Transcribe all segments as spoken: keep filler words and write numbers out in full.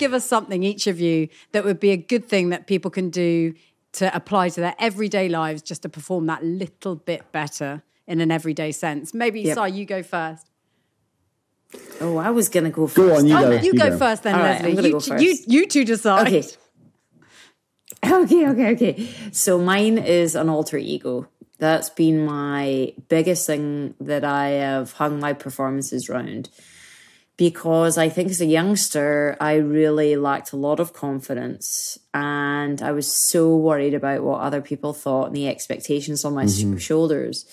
give us something, each of you, that would be a good thing that people can do to apply to their everyday lives just to perform that little bit better in an everyday sense. Maybe, yep. Si, you go first. Oh, I was going to go first. Go on, you oh, go. You, you go, go first then, right, Lesley. You, go first. You, you two decide. Okay. Okay, okay, okay. So mine is an alter ego. That's been my biggest thing that I have hung my performances around, because I think as a youngster, I really lacked a lot of confidence and I was so worried about what other people thought and the expectations on my mm-hmm. shoulders.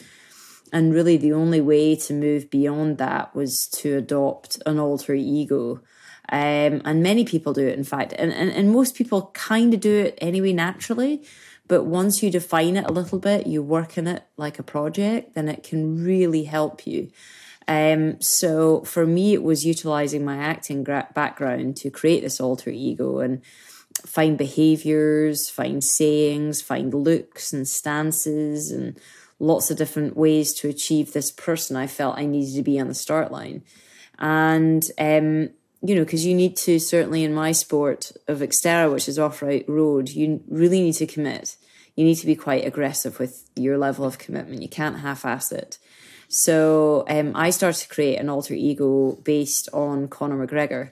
And really the only way to move beyond that was to adopt an alter ego. Um, and many people do it, in fact. And, and, and most people kind of do it anyway naturally. But once you define it a little bit, you work in it like a project, then it can really help you. Um, so for me, it was utilising my acting gra- background to create this alter ego and find behaviours, find sayings, find looks and stances and lots of different ways to achieve this person I felt I needed to be on the start line. And, um, you know, because you need to, certainly in my sport of Xterra, which is off-road road, you really need to commit. You need to be quite aggressive with your level of commitment. You can't half-ass it. So um, I started to create an alter ego based on Conor McGregor,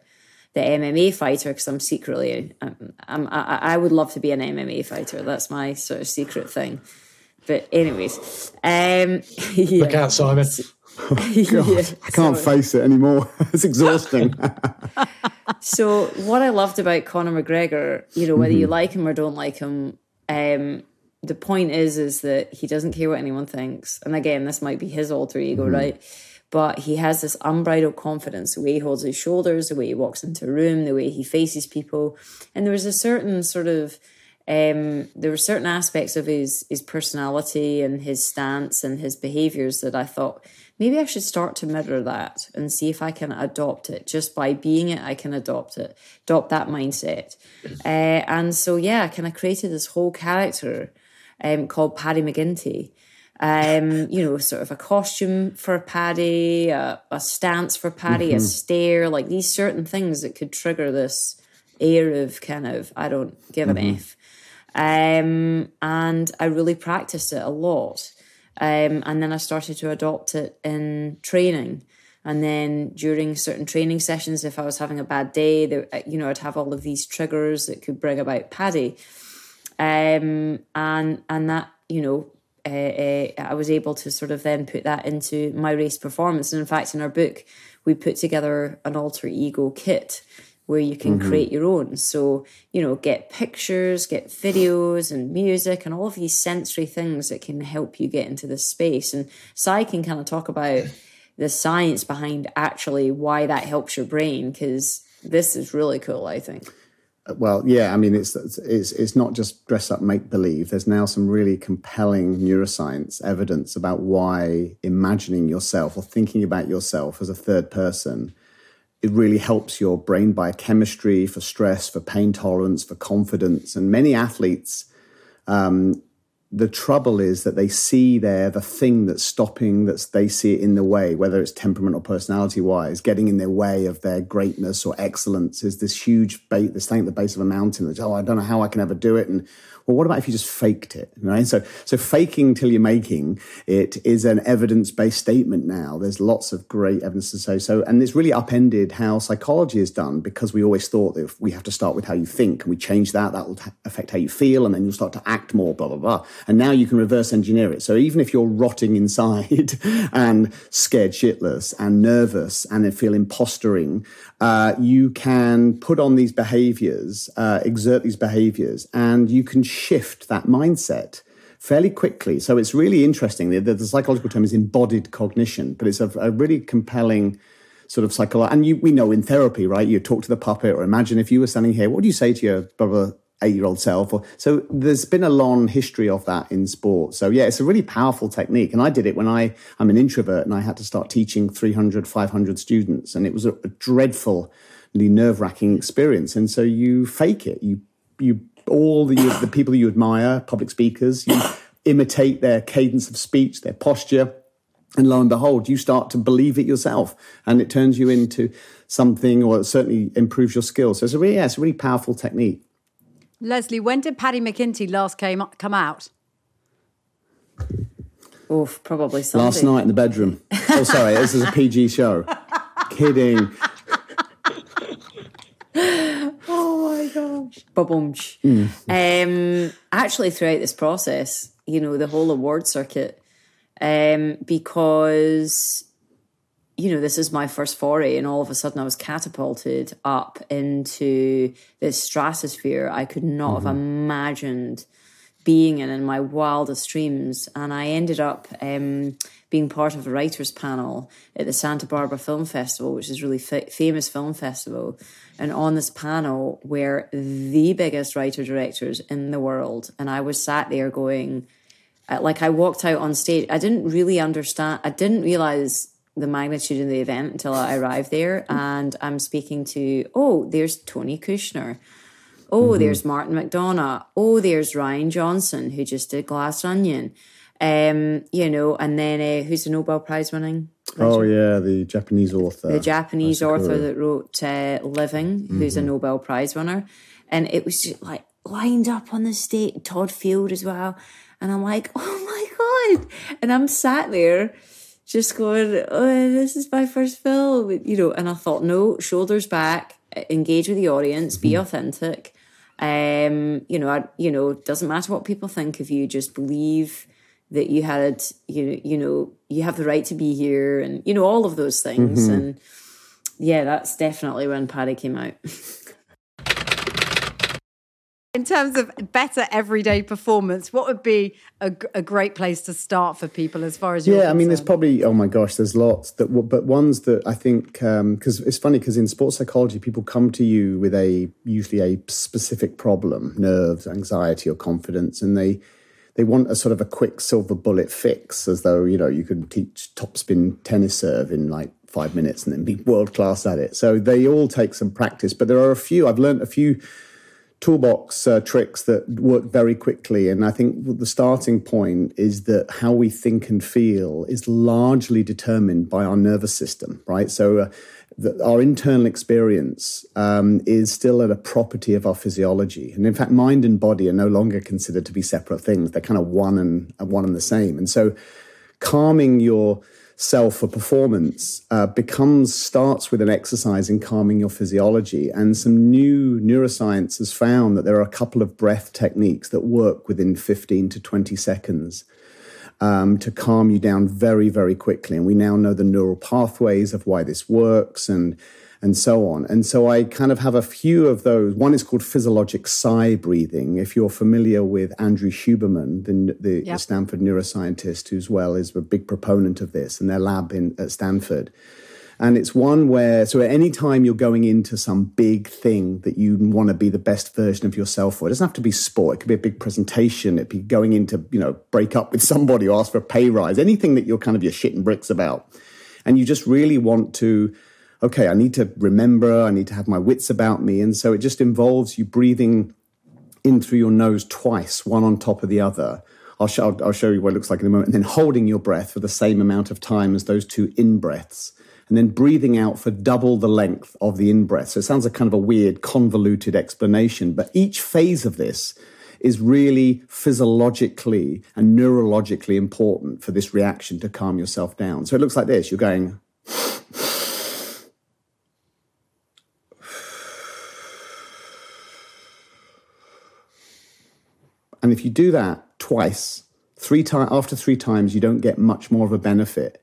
the M M A fighter, because I'm secretly, I'm, I'm, I, I would love to be an M M A fighter. That's my sort of secret thing. But anyways. Um, yeah. Look out, Simon. Oh, yeah, I can't sorry. face it anymore. It's exhausting. So what I loved about Conor McGregor, you know, whether mm-hmm. you like him or don't like him, um, the point is, is that he doesn't care what anyone thinks. And again, this might be his alter ego, mm-hmm. right? But he has this unbridled confidence, the way he holds his shoulders, the way he walks into a room, the way he faces people. And there was a certain sort of, um, there were certain aspects of his his personality and his stance and his behaviours that I thought, maybe I should start to mirror that and see if I can adopt it. Just by being it, I can adopt it, adopt that mindset. Uh, and so, yeah, I kind of created this whole character um, called Paddy McGinty. Um, you know, sort of a costume for Paddy, a, a stance for Paddy, mm-hmm. a stare, like these certain things that could trigger this air of kind of, I don't give mm-hmm. an F. Um, and I really practiced it a lot. Um, and then I started to adopt it in training. And then during certain training sessions, if I was having a bad day, they, you know, I'd have all of these triggers that could bring about Paddy. Um, and and that, you know, uh, uh, I was able to sort of then put that into my race performance. And in fact, in our book, we put together an alter ego kit where you can mm-hmm. create your own. So, you know, get pictures, get videos and music and all of these sensory things that can help you get into this space. And Si can kind of talk about the science behind actually why that helps your brain, because this is really cool, I think. Well, yeah, I mean, it's, it's, it's not just dress up, make believe. There's now some really compelling neuroscience evidence about why imagining yourself or thinking about yourself as a third person, it really helps your brain biochemistry for stress, for pain tolerance, for confidence. And many athletes, um, the trouble is that they see there the thing that's stopping, that's they see it in the way, whether it's temperament or personality-wise, getting in their way of their greatness or excellence is this huge bait, this thing at the base of a mountain. That's, oh, I don't know how I can ever do it. And well, what about if you just faked it, right? So so faking till you're making it is an evidence-based statement now. There's lots of great evidence to say so. And it's really upended how psychology is done, because we always thought that if we have to start with how you think and we change that, that will t- affect how you feel and then you'll start to act more, blah, blah, blah. And now you can reverse engineer it. So even if you're rotting inside and scared shitless and nervous and then feel impostering, uh, you can put on these behaviours, uh, exert these behaviours, and you can shift that mindset fairly quickly. So it's really interesting. The, the, the psychological term is embodied cognition, but it's a, a really compelling sort of psychology. And you, we know in therapy, right? You talk to the puppet, or imagine if you were standing here, what do you say to your blah, blah, eight-year-old self? Or, so there's been a long history of that in sport. So yeah, it's a really powerful technique. And I did it when I, I'm an introvert and I had to start teaching three hundred, five hundred students. And it was a, a dreadfully nerve-wracking experience. And so you fake it. You, you, all the, the people that you admire, public speakers, you imitate their cadence of speech, their posture, And lo and behold, you start to believe it yourself, and it turns you into something, or it certainly improves your skills. So it's a really, yeah, it's a really powerful technique. Lesley, when did Paddy McGinty last came come out? Oof, probably something. Last night in the bedroom. Oh, sorry, this is a P G show. Kidding. Oh, my gosh. Ba-boomsh. Mm. Um, actually, throughout this process, you know, the whole award circuit, um, because, you know, this is my first foray, and all of a sudden I was catapulted up into this stratosphere I could not mm-hmm. have imagined being in in my wildest dreams. And I ended up um, being part of a writers panel at the Santa Barbara Film Festival, which is a really f- famous film festival. And on this panel were the biggest writer-directors in the world. And I was sat there going, uh, like I walked out on stage. I didn't really understand. I didn't realise the magnitude of the event until I arrived there. And I'm speaking to, oh, there's Tony Kushner. Oh, mm-hmm. there's Martin McDonagh. Oh, there's Ryan Johnson, who just did Glass Onion. Um, you know, and then uh, who's the Nobel Prize winning? Oh, yeah, the Japanese author. The Japanese author that wrote uh, Living, mm-hmm. who's a Nobel Prize winner. And it was just like lined up on the stage, Todd Field as well. And I'm like, oh, my God. And I'm sat there just going, oh, this is my first film. You know, and I thought, no, shoulders back, engage with the audience, be authentic. Um, you know, I, you know, doesn't matter what people think of you. Just believe that you had, you you know, you have the right to be here, and you know all of those things. Mm-hmm. And yeah, that's definitely when Paddy came out. In terms of better everyday performance, what would be a, a great place to start for people as far as you're concerned? Yeah, I mean, there's probably, oh my gosh, there's lots. That, but ones that I think, because um, it's funny, because in sports psychology, people come to you with a usually a specific problem, nerves, anxiety or confidence, and they they want a sort of a quick silver bullet fix, as though, you know, you can teach topspin tennis serve in like five minutes and then be world class at it. So they all take some practice, but there are a few, I've learned a few toolbox uh, tricks that work very quickly. And I think the starting point is that how we think and feel is largely determined by our nervous system, right? So uh, the, our internal experience um, is still a property of our physiology. And in fact, mind and body are no longer considered to be separate things. They're kind of one and one and the same. And so calming your self for performance uh, becomes starts with an exercise in calming your physiology. And some new neuroscience has found that there are a couple of breath techniques that work within fifteen to twenty seconds um, to calm you down very, very quickly. And we now know the neural pathways of why this works, and and so on. And so I kind of have a few of those. One is called physiologic sigh breathing. If you're familiar with Andrew Huberman, the, the, yep. the Stanford neuroscientist, who's well is a big proponent of this, and their lab in at Stanford. And it's one where, so at any time you're going into some big thing that you want to be the best version of yourself for, it doesn't have to be sport. It could be a big presentation. It'd be going into, you know, break up with somebody or ask for a pay rise, anything that you're kind of your shit and bricks about. And you just really want to, okay, I need to remember, I need to have my wits about me. And so it just involves you breathing in through your nose twice, one on top of the other. I'll, sh- I'll show you what it looks like in a moment. And then holding your breath for the same amount of time as those two in-breaths. And then breathing out for double the length of the in-breath. So it sounds like kind of a weird, convoluted explanation. But each phase of this is really physiologically and neurologically important for this reaction to calm yourself down. So it looks like this. You're going... And if you do that twice, three times after three times, you don't get much more of a benefit.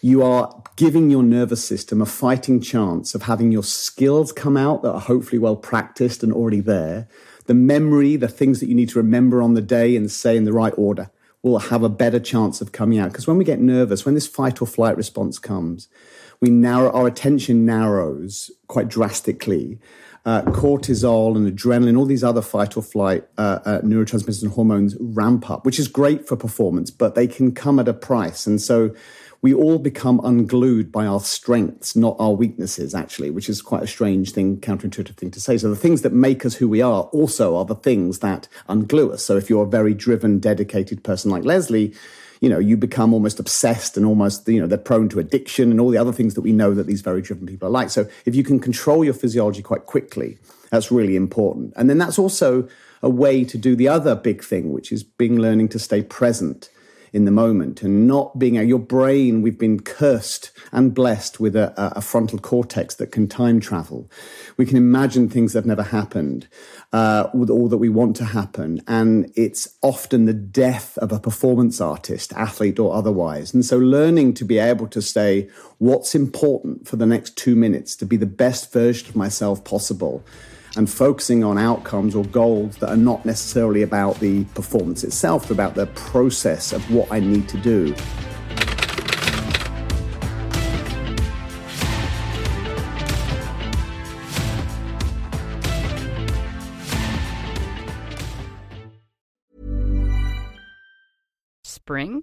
You are giving your nervous system a fighting chance of having your skills come out that are hopefully well practiced and already there. The memory, the things that you need to remember on the day and say in the right order, will have a better chance of coming out. Because when we get nervous, when this fight or flight response comes, we narrow our attention narrows quite drastically. Uh, cortisol and adrenaline, all these other fight or flight uh, uh, neurotransmitters and hormones ramp up, which is great for performance, but they can come at a price. And so we all become unglued by our strengths, not our weaknesses, actually, which is quite a strange thing, counterintuitive thing to say. So the things that make us who we are also are the things that unglue us. So if you're a very driven, dedicated person like Lesley, you know, you become almost obsessed and almost, you know, they're prone to addiction and all the other things that we know that these very driven people are like. So if you can control your physiology quite quickly, that's really important. And then that's also a way to do the other big thing, which is being learning to stay present in the moment and not being your brain. We've been cursed and blessed with a, a frontal cortex that can time travel. We can imagine things that have never happened, uh, with all that we want to happen. And it's often the death of a performance artist, athlete or otherwise. And so learning to be able to say what's important for the next two minutes to be the best version of myself possible, and focusing on outcomes or goals that are not necessarily about the performance itself, but about the process of what I need to do. Spring?